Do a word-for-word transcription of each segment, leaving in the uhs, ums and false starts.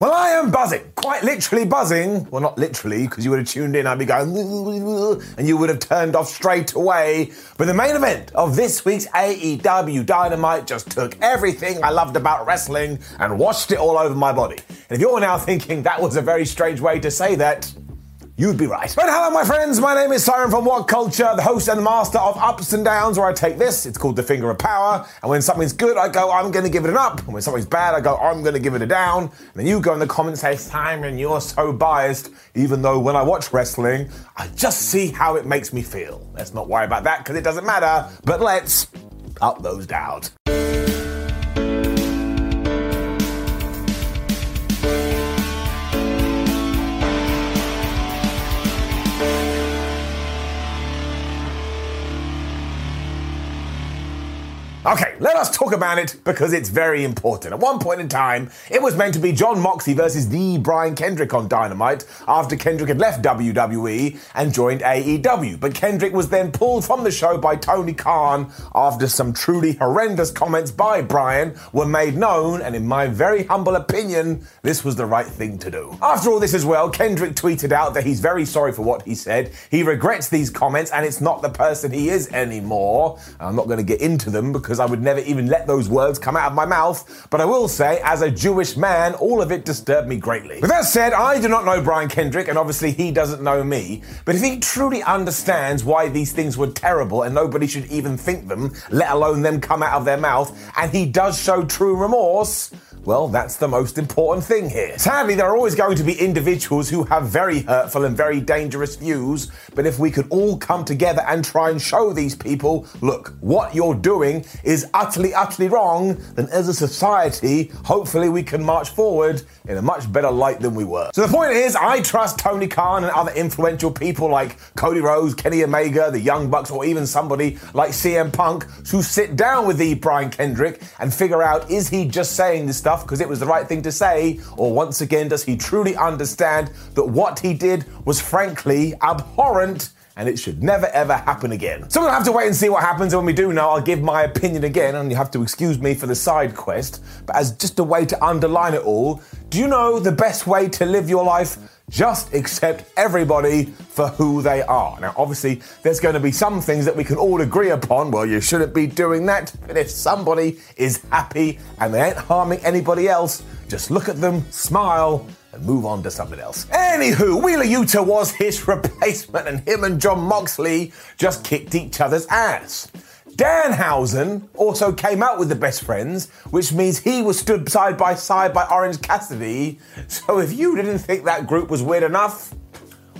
Well, I am buzzing, quite literally buzzing. Well, not literally, because you would have tuned in, I'd be going, and you would have turned off straight away. But the main event of this week's A E W Dynamite just took everything I loved about wrestling and washed it all over my body. And if you're now thinking that was a very strange way to say that, you'd be right. But hello, my friends. My name is Simon from What Culture, the host and master of Ups and Downs, where I take this. It's called The Finger of Power. And when something's good, I go, I'm going to give it an up. And when something's bad, I go, I'm going to give it a down. And then you go in the comments and say, Simon, you're so biased, even though when I watch wrestling, I just see how it makes me feel. Let's not worry about that because it doesn't matter. But let's up those downs. Okay, let us talk about it because it's very important. At one point in time, it was meant to be John Moxley versus the Brian Kendrick on Dynamite after Kendrick had left W W E and joined A E W. But Kendrick was then pulled from the show by Tony Khan after some truly horrendous comments by Brian were made known, and in my very humble opinion, this was the right thing to do. After all this as well, Kendrick tweeted out that he's very sorry for what he said. He regrets these comments and it's not the person he is anymore. I'm not going to get into them because because I would never even let those words come out of my mouth, but I will say, as a Jewish man, all of it disturbed me greatly. With that said, I do not know Brian Kendrick, and obviously he doesn't know me, but if he truly understands why these things were terrible and nobody should even think them, let alone them come out of their mouth, and he does show true remorse, well, that's the most important thing here. Sadly, there are always going to be individuals who have very hurtful and very dangerous views, but if we could all come together and try and show these people, look, what you're doing is utterly, utterly wrong, then as a society, hopefully we can march forward in a much better light than we were. So the point is, I trust Tony Khan and other influential people like Cody Rhodes, Kenny Omega, the Young Bucks, or even somebody like C M Punk, who sit down with the Brian Kendrick and figure out, is he just saying this stuff because it was the right thing to say, or once again, does he truly understand that what he did was frankly abhorrent and it should never ever happen again? So we'll have to wait and see what happens, and when we do know, I'll give my opinion again, and you have to excuse me for the side quest, but as just a way to underline it all, do you know the best way to live your life? Just accept everybody for who they are. Now, obviously, there's going to be some things that we can all agree upon. Well, you shouldn't be doing that. But if somebody is happy and they ain't harming anybody else, just look at them, smile, and move on to something else. Anywho, Wheeler Yuta was his replacement, and him and John Moxley just kicked each other's ass. Danhausen also came out with the best friends, which means he was stood side by side by Orange Cassidy. So if you didn't think that group was weird enough,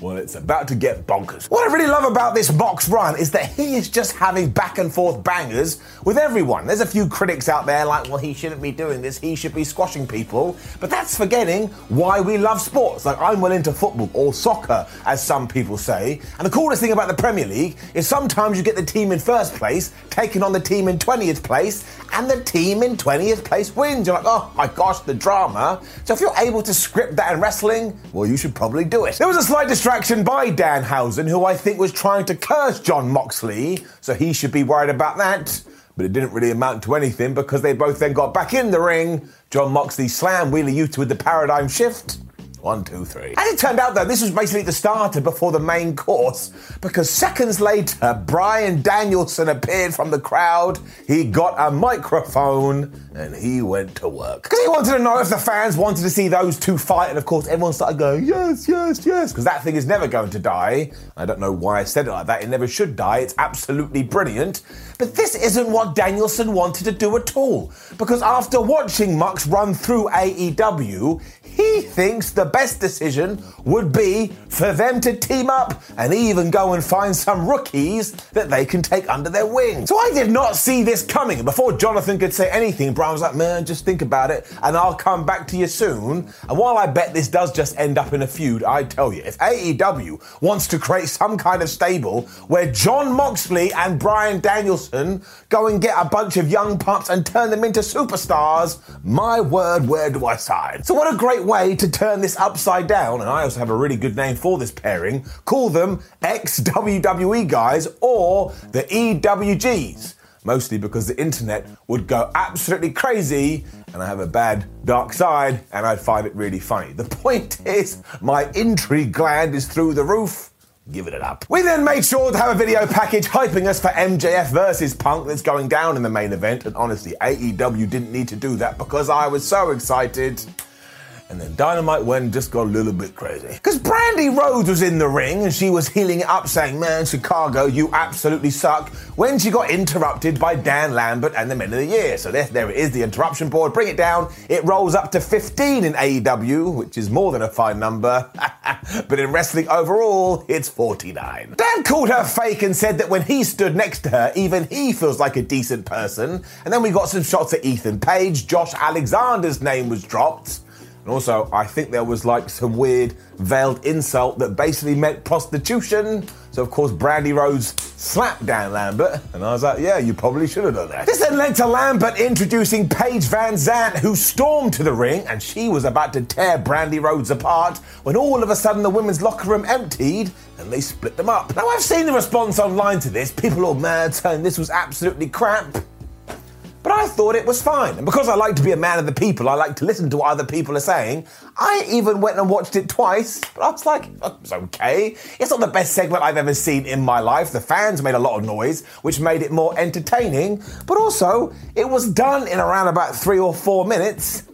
well, it's about to get bonkers. What I really love about this Mox run is that he is just having back and forth bangers with everyone. There's a few critics out there like, well, he shouldn't be doing this, he should be squashing people. But that's forgetting why we love sports. Like, I'm well into football, or soccer, as some people say. And the coolest thing about the Premier League is sometimes you get the team in first place taking on the team in twentieth place, and the team in twentieth place wins. You're like, oh my gosh, the drama. So if you're able to script that in wrestling, well, you should probably do it. There was a slight distraction by Danhausen, who I think was trying to curse John Moxley, so he should be worried about that. But it didn't really amount to anything because they both then got back in the ring. John Moxley slammed Wheeler Yuta with the paradigm shift, One, two, three. As it turned out, though, this was basically the starter before the main course, because seconds later, Brian Danielson appeared from the crowd. He got a microphone and he went to work. Because he wanted to know if the fans wanted to see those two fight. And of course, everyone started going, yes, yes, yes, because that thing is never going to die. I don't know why I said it like that. It never should die. It's absolutely brilliant. But this isn't what Danielson wanted to do at all, because after watching Mox run through A E W, he thinks the best decision would be for them to team up and even go and find some rookies that they can take under their wing. So I did not see this coming. And before Jonathan could say anything, Brian was like, man, just think about it and I'll come back to you soon. And while I bet this does just end up in a feud, I tell you, if A E W wants to create some kind of stable where John Moxley and Brian Danielson go and get a bunch of young pups and turn them into superstars, my word, where do I sign? So what a great way to turn this upside down, and I also have a really good name for this pairing. Call them ex-W W E guys or the E W Gs, mostly because the internet would go absolutely crazy and I have a bad dark side and I'd find it really funny. The point is, my intrigue gland is through the roof. Giving it up. We then made sure to have a video package hyping us for M J F versus Punk that's going down in the main event, and honestly, A E W didn't need to do that because I was so excited. And then Dynamite went just got a little bit crazy. Because Brandy Rhodes was in the ring and she was healing it up saying, man, Chicago, you absolutely suck, when she got interrupted by Dan Lambert and the Men of the Year. So there, there it is, the interruption board. Bring it down. It rolls up to fifteen in A E W, which is more than a fine number. But in wrestling overall, it's forty-nine. Dan called her fake and said that when he stood next to her, even he feels like a decent person. And then we got some shots at Ethan Page. Josh Alexander's name was dropped. And also, I think there was like some weird veiled insult that basically meant prostitution. So, of course, Brandy Rhodes slapped Dan Lambert. And I was like, yeah, you probably should have done that. This then led to Lambert introducing Paige Van Zandt, who stormed to the ring, and she was about to tear Brandy Rhodes apart when all of a sudden the women's locker room emptied and they split them up. Now, I've seen the response online to this. People are mad, saying this was absolutely crap. But I thought it was fine. And because I like to be a man of the people, I like to listen to what other people are saying, I even went and watched it twice. But I was like, oh, it's okay. It's not the best segment I've ever seen in my life. The fans made a lot of noise, which made it more entertaining. But also, it was done in around about three or four minutes.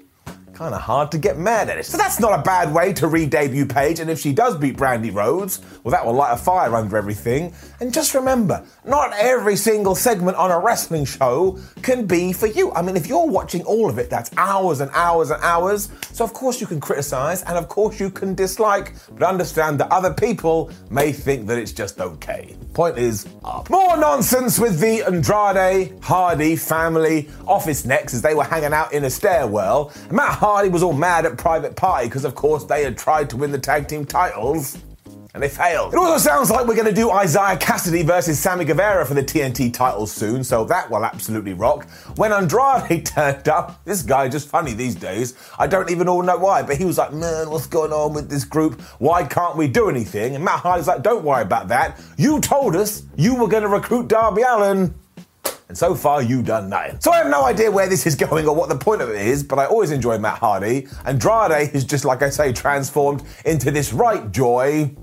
Kind of hard to get mad at it. So that's not a bad way to re-debut Paige, and if she does beat Brandy Rhodes, well, that will light a fire under everything. And just remember, not every single segment on a wrestling show can be for you. I mean, if you're watching all of it, that's hours and hours and hours. So of course you can criticize, and of course you can dislike, but understand that other people may think that it's just okay. Point is up. More nonsense with the Andrade Hardy family office next, as they were hanging out in a stairwell. Matt Hardy was all mad at Private Party because, of course, they had tried to win the tag team titles and they failed. It also sounds like we're going to do Isaiah Cassidy versus Sammy Guevara for the T N T titles soon, so that will absolutely rock. When Andrade turned up, this guy just funny these days. I don't even all know why, but he was like, man, what's going on with this group? Why can't we do anything? And Matt Hardy's like, don't worry about that. You told us you were going to recruit Darby Allin. And so far, you've done nothing. So I have no idea where this is going or what the point of it is, but I always enjoy Matt Hardy. Andrade is just, like I say, transformed into this right joy.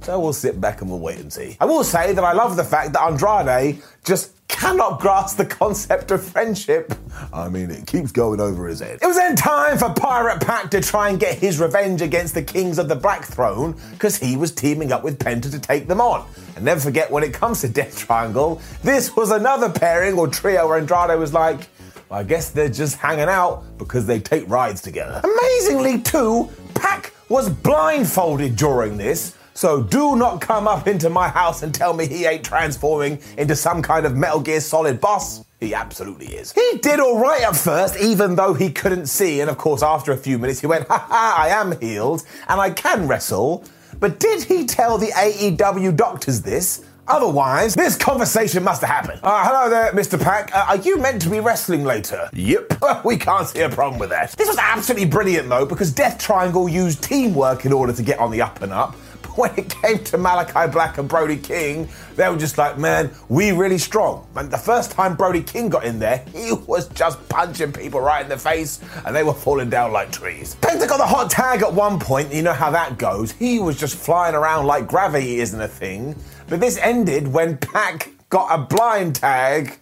So we'll sit back and we'll wait and see. I will say that I love the fact that Andrade just cannot grasp the concept of friendship. I mean, it keeps going over his head. It was then time for Pirate Pack to try and get his revenge against the Kings of the Black Throne, because he was teaming up with Penta to take them on. And never forget, when it comes to Death Triangle, this was another pairing or trio where Andrade was like, well, I guess they're just hanging out because they take rides together. Amazingly too, Pack was blindfolded during this, so do not come up into my house and tell me he ain't transforming into some kind of Metal Gear Solid boss. He absolutely is. He did all right at first, even though he couldn't see. And of course, after a few minutes, he went, ha ha, I am healed and I can wrestle. But did he tell the A E W doctors this? Otherwise, this conversation must have happened. Uh, hello there, Mister Pack. Uh, are you meant to be wrestling later? Yep. We can't see a problem with that. This was absolutely brilliant, though, because Death Triangle used teamwork in order to get on the up and up. when it came to Malakai Black and Brody King, they were just like, man, we really strong. And the first time Brody King got in there, he was just punching people right in the face and they were falling down like trees. Penta got the hot tag at one point, you know how that goes. He was just flying around like gravity isn't a thing. But this ended when Pac got a blind tag,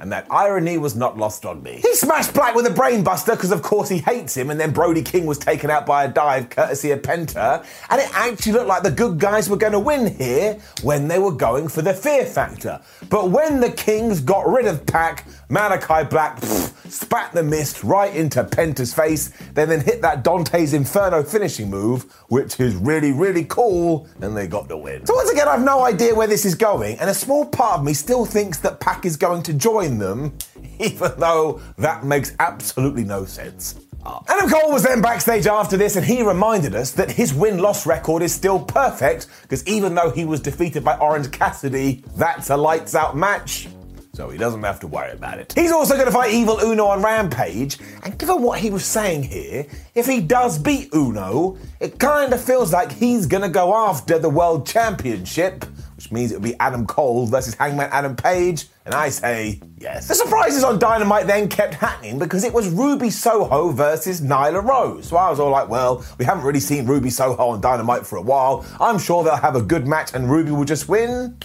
and that irony was not lost on me. He smashed Black with a brainbuster because of course he hates him, and then Brody King was taken out by a dive courtesy of Penta, and it actually looked like the good guys were going to win here when they were going for the fear factor. But when the Kings got rid of Pac, Malakai Black pff, spat the mist right into Penta's face, then then hit that Dante's Inferno finishing move, which is really, really cool, and they got the win. So once again, I've no idea where this is going, and a small part of me still thinks that Pac is going to join them, even though that makes absolutely no sense. Oh. Adam Cole was then backstage after this, and he reminded us that his win-loss record is still perfect, because even though he was defeated by Orange Cassidy, that's a lights-out match, so he doesn't have to worry about it. He's also going to fight Evil Uno on Rampage, and given what he was saying here, if he does beat Uno, it kind of feels like he's going to go after the World Championship, which means it'll be Adam Cole versus Hangman Adam Page, and I say yes. The surprises on Dynamite then kept happening because it was Ruby Soho versus Nyla Rose. So I was all like, well, we haven't really seen Ruby Soho on Dynamite for a while. I'm sure they'll have a good match and Ruby will just win.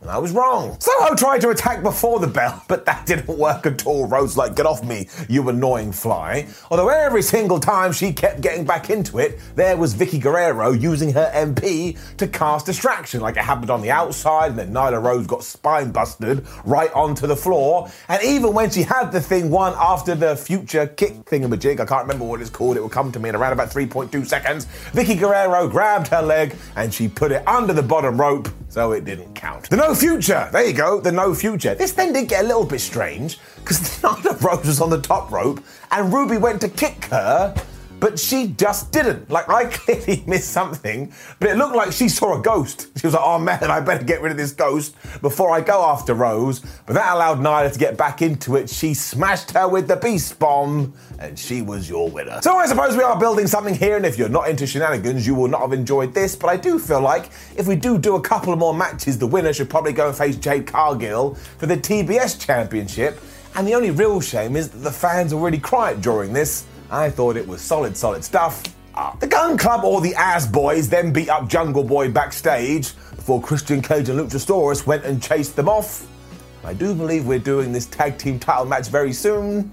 And I was wrong. Soho tried to attack before the bell, but that didn't work at all. Rose like, get off me, you annoying fly. Although every single time she kept getting back into it, there was Vicky Guerrero using her M P to cast distraction, like it happened on the outside, and then Nyla Rose got spine-busted right onto the floor. And even when she had the thing won after the future kick thingamajig, I can't remember what it's called, it will come to me in around about three point two seconds, Vicky Guerrero grabbed her leg and she put it under the bottom rope, so it didn't count. The No Future. There you go, the No Future. This then did get a little bit strange because Nyla Rose was on the top rope and Ruby went to kick her, but she just didn't. Like, I clearly missed something, but it looked like she saw a ghost. She was like, oh man, I better get rid of this ghost before I go after Rose. But that allowed Nyla to get back into it. She smashed her with the Beast Bomb, and she was your winner. So I suppose we are building something here, and if you're not into shenanigans, you will not have enjoyed this, but I do feel like if we do do a couple more matches, the winner should probably go and face Jade Cargill for the T B S Championship, and the only real shame is that the fans were really quiet during this. I thought it was solid, solid stuff. Ah. The Gun Club, or the Ass Boys, then beat up Jungle Boy backstage before Christian Cage and Luchasaurus went and chased them off. I do believe we're doing this tag team title match very soon.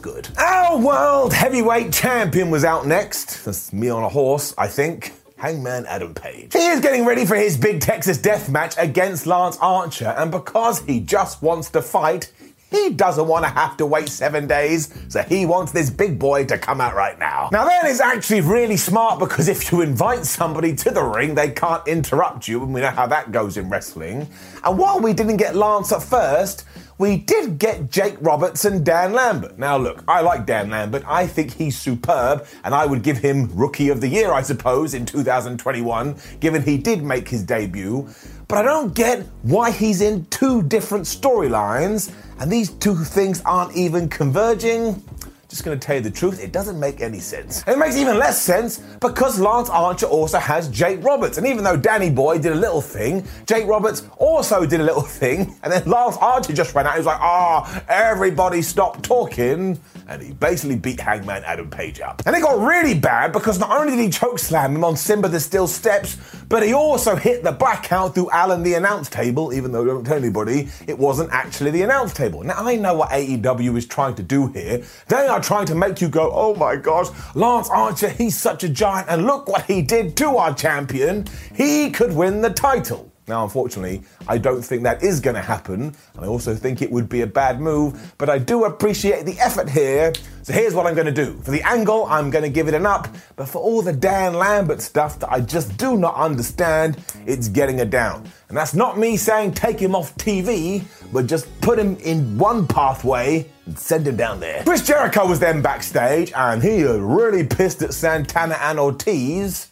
Good. Our World Heavyweight Champion was out next. That's me on a horse, I think. Hangman Adam Page. He is getting ready for his big Texas death match against Lance Archer, and because he just wants to fight, he doesn't want to have to wait seven days, so he wants this big boy to come out right now. Now that is actually really smart, because if you invite somebody to the ring, they can't interrupt you, and we know how that goes in wrestling. And while we didn't get Lance at first, we did get Jake Roberts and Dan Lambert. Now look, I like Dan Lambert. I think he's superb, and I would give him Rookie of the Year, I suppose, in two thousand twenty-one, given he did make his debut. But I don't get why he's in two different storylines, and these two things aren't even converging. Just going to tell you the truth, it doesn't make any sense. And it makes even less sense because Lance Archer also has Jake Roberts. And even though Danny Boy did a little thing, Jake Roberts also did a little thing. And then Lance Archer just ran out. He was like, ah, everybody stop talking. And he basically beat Hangman Adam Page up. And it got really bad because not only did he chokeslam him on Simba the Steel Steps, but he also hit the blackout through Alan the announce table, even though don't tell anybody, it wasn't actually the announce table. Now, I know what A E W is trying to do here. They are trying to make you go, oh my gosh, Lance Archer, he's such a giant, and look what he did to our champion. He could win the title. Now, unfortunately, I don't think that is going to happen, and I also think it would be a bad move, but I do appreciate the effort here, so here's what I'm going to do. For the angle, I'm going to give it an up, but for all the Dan Lambert stuff that I just do not understand, it's getting a down. And that's not me saying take him off T V, but just put him in one pathway and send him down there. Chris Jericho was then backstage, and he was really pissed at Santana and Ortiz.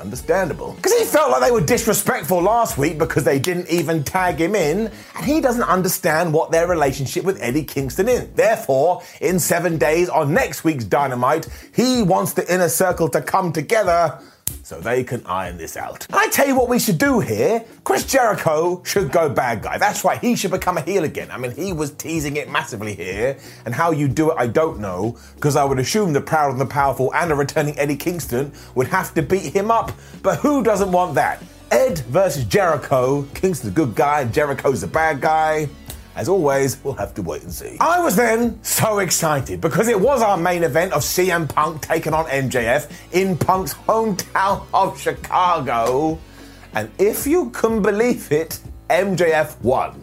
Understandable. Because he felt like they were disrespectful last week because they didn't even tag him in, and he doesn't understand what their relationship with Eddie Kingston is. Therefore, in seven days on next week's Dynamite, he wants the Inner Circle to come together, so they can iron this out. And I tell you what we should do here. Chris Jericho should go bad guy. That's right, he should become a heel again. I mean, he was teasing it massively here, and how you do it, I don't know, because I would assume the proud and the powerful and a returning Eddie Kingston would have to beat him up. But who doesn't want that? Ed versus Jericho. Kingston's the good guy and Jericho's the bad guy. As always, we'll have to wait and see. I was then so excited because it was our main event of C M Punk taking on M J F in Punk's hometown of Chicago. And if you can believe it, M J F won.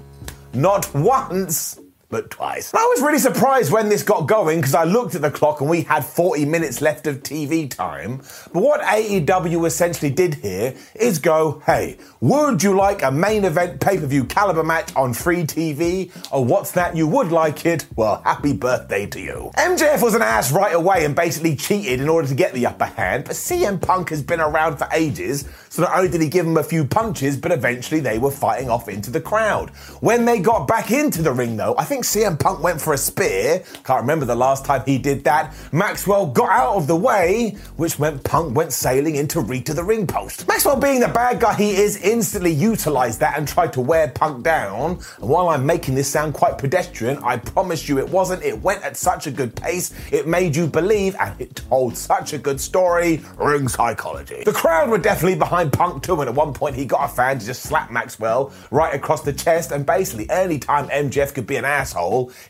Not once, but twice. I was really surprised when this got going because I looked at the clock and we had forty minutes left of T V time. But what A E W essentially did here is go, hey, would you like a main event pay-per-view caliber match on free T V? Or what's that, you would like it? Well, happy birthday to you. M J F was an ass right away and basically cheated in order to get the upper hand. But C M Punk has been around for ages, so not only did he give him a few punches, but eventually they were fighting off into the crowd. When they got back into the ring though, I think C M Punk went for a spear. Can't remember the last time he did that. Maxwell got out of the way, which meant Punk went sailing into Rita the ring post. Maxwell, being the bad guy he is, instantly utilised that and tried to wear Punk down. And while I'm making this sound quite pedestrian, I promise you it wasn't. It went at such a good pace, it made you believe, and it told such a good story. Ring psychology. The crowd were definitely behind Punk too, and at one point he got a fan to just slap Maxwell right across the chest, and basically any time M J F could be an ass,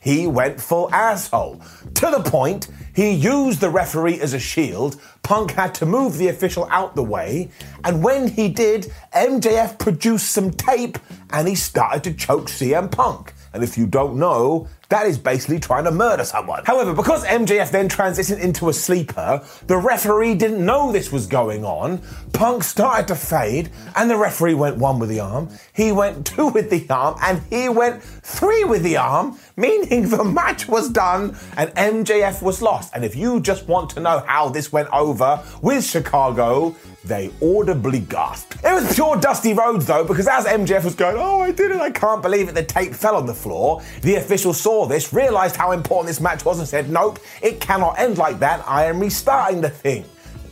he went full asshole. To the point, he used the referee as a shield. Punk had to move the official out the way, and when he did, M J F produced some tape and he started to choke C M Punk. And if you don't know, that is basically trying to murder someone. However, because M J F then transitioned into a sleeper, the referee didn't know this was going on. Punk started to fade, and the referee went one with the arm, he went two with the arm, and he went three with the arm, meaning the match was done and M J F was lost. And if you just want to know how this went over with Chicago, they audibly gasped. It was pure Dusty Rhodes though, because as M J F was going, oh, I did it, I can't believe it, the tape fell on the floor, the official saw this, realised how important this match was and said, nope, it cannot end like that, I am restarting the thing.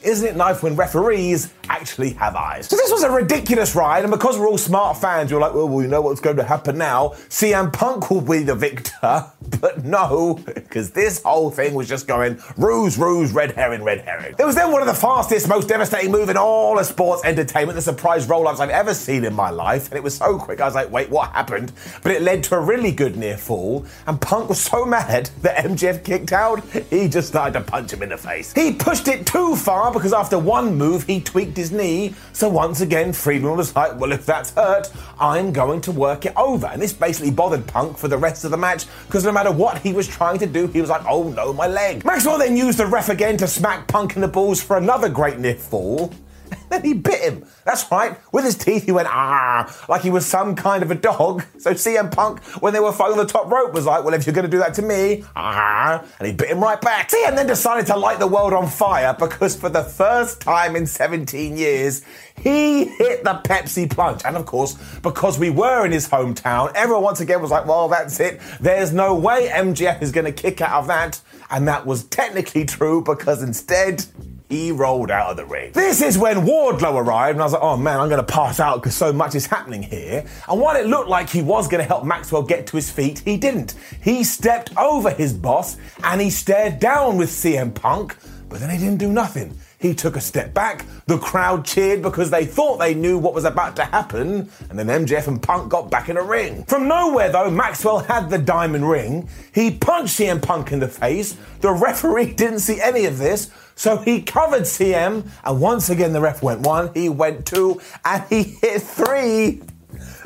Isn't it nice when referees actually have eyes? So this was a ridiculous ride, and because we're all smart fans, you're like, well, we know what's going to happen now. C M Punk will be the victor. But no, because this whole thing was just going ruse, ruse, red herring, red herring. There was then one of the fastest, most devastating move in all of sports entertainment, the surprise roll-ups I've ever seen in my life, and it was so quick, I was like, wait, what happened? But it led to a really good near fall, and Punk was so mad that M J F kicked out, he just started to punch him in the face. He pushed it too far, because after one move, he tweaked his knee, so once again, Friedman was like, well, if that's hurt, I'm going to work it over. And this basically bothered Punk for the rest of the match, because no matter what he was trying to do, he was like, oh no, my leg. Maxwell then used the ref again to smack Punk in the balls for another great near fall. Then he bit him. That's right. With his teeth, he went, ah, like he was some kind of a dog. So C M Punk, when they were fighting the top rope, was like, well, if you're going to do that to me, ah, and he bit him right back. C M then decided to light the world on fire because for the first time in seventeen years, he hit the Pepsi plunge. And of course, because we were in his hometown, everyone once again was like, well, that's it. There's no way M J F is going to kick out of that. And that was technically true because instead, he rolled out of the ring. This is when Wardlow arrived, and I was like, oh man, I'm going to pass out because so much is happening here. And while it looked like he was going to help Maxwell get to his feet, he didn't. He stepped over his boss, and he stared down with C M Punk, but then he didn't do nothing. He took a step back, the crowd cheered because they thought they knew what was about to happen, and then M J F and Punk got back in a ring. From nowhere though, Maxwell had the diamond ring, he punched C M Punk in the face, the referee didn't see any of this, so he covered C M, and once again the ref went one, he went two, and he hit three.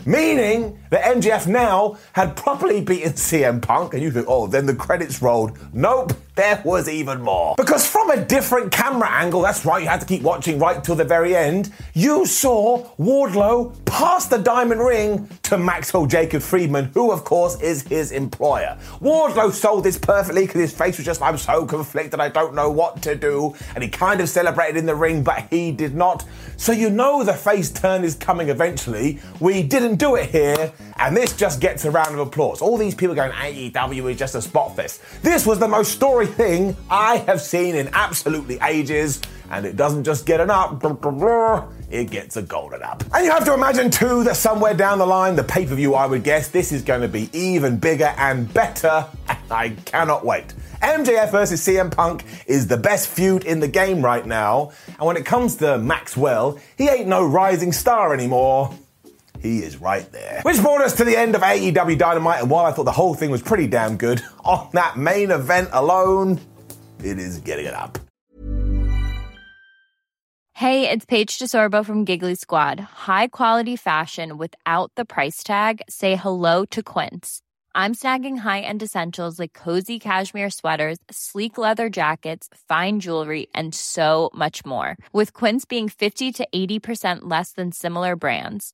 Meaning that M J F now had properly beaten C M Punk, and you think, oh, then the credits rolled. Nope, there was even more. Because from a different camera angle, that's right, you had to keep watching right till the very end, you saw Wardlow pass the diamond ring to Maxwell Jacob Friedman, who, of course, is his employer. Wardlow sold this perfectly because his face was just, I'm so conflicted, I don't know what to do, and he kind of celebrated in the ring, but he did not. So you know the face turn is coming eventually. We didn't do it here, and this just gets a round of applause. All these people going, A E W is just a spot fest. This was the most story thing I have seen in absolutely ages, And it doesn't just get an up, blah, blah, blah, it gets a golden up. And you have to imagine, too, that somewhere down the line, the pay-per-view, I would guess, this is going to be even bigger and better, and I cannot wait. M J F versus C M Punk is the best feud in the game right now, and when it comes to Maxwell, he ain't no rising star anymore. He is right there. Which brought us to the end of A E W Dynamite, and while I thought the whole thing was pretty damn good, on that main event alone, it is getting it up. Hey, it's Paige DeSorbo from Giggly Squad. High quality fashion without the price tag. Say hello to Quince. I'm snagging high-end essentials like cozy cashmere sweaters, sleek leather jackets, fine jewelry, and so much more. With Quince being fifty to eighty percent less than similar brands.